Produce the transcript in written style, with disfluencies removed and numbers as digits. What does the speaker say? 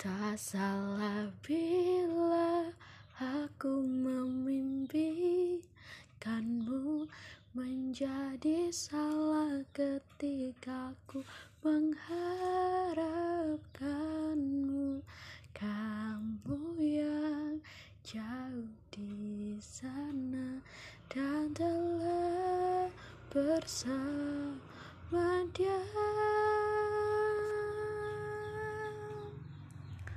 Tak salah bila aku memimpikanmu menjadi salah ketika ku mengharapkanmu. Kamu yang jauh di sana dan telah bersama dia.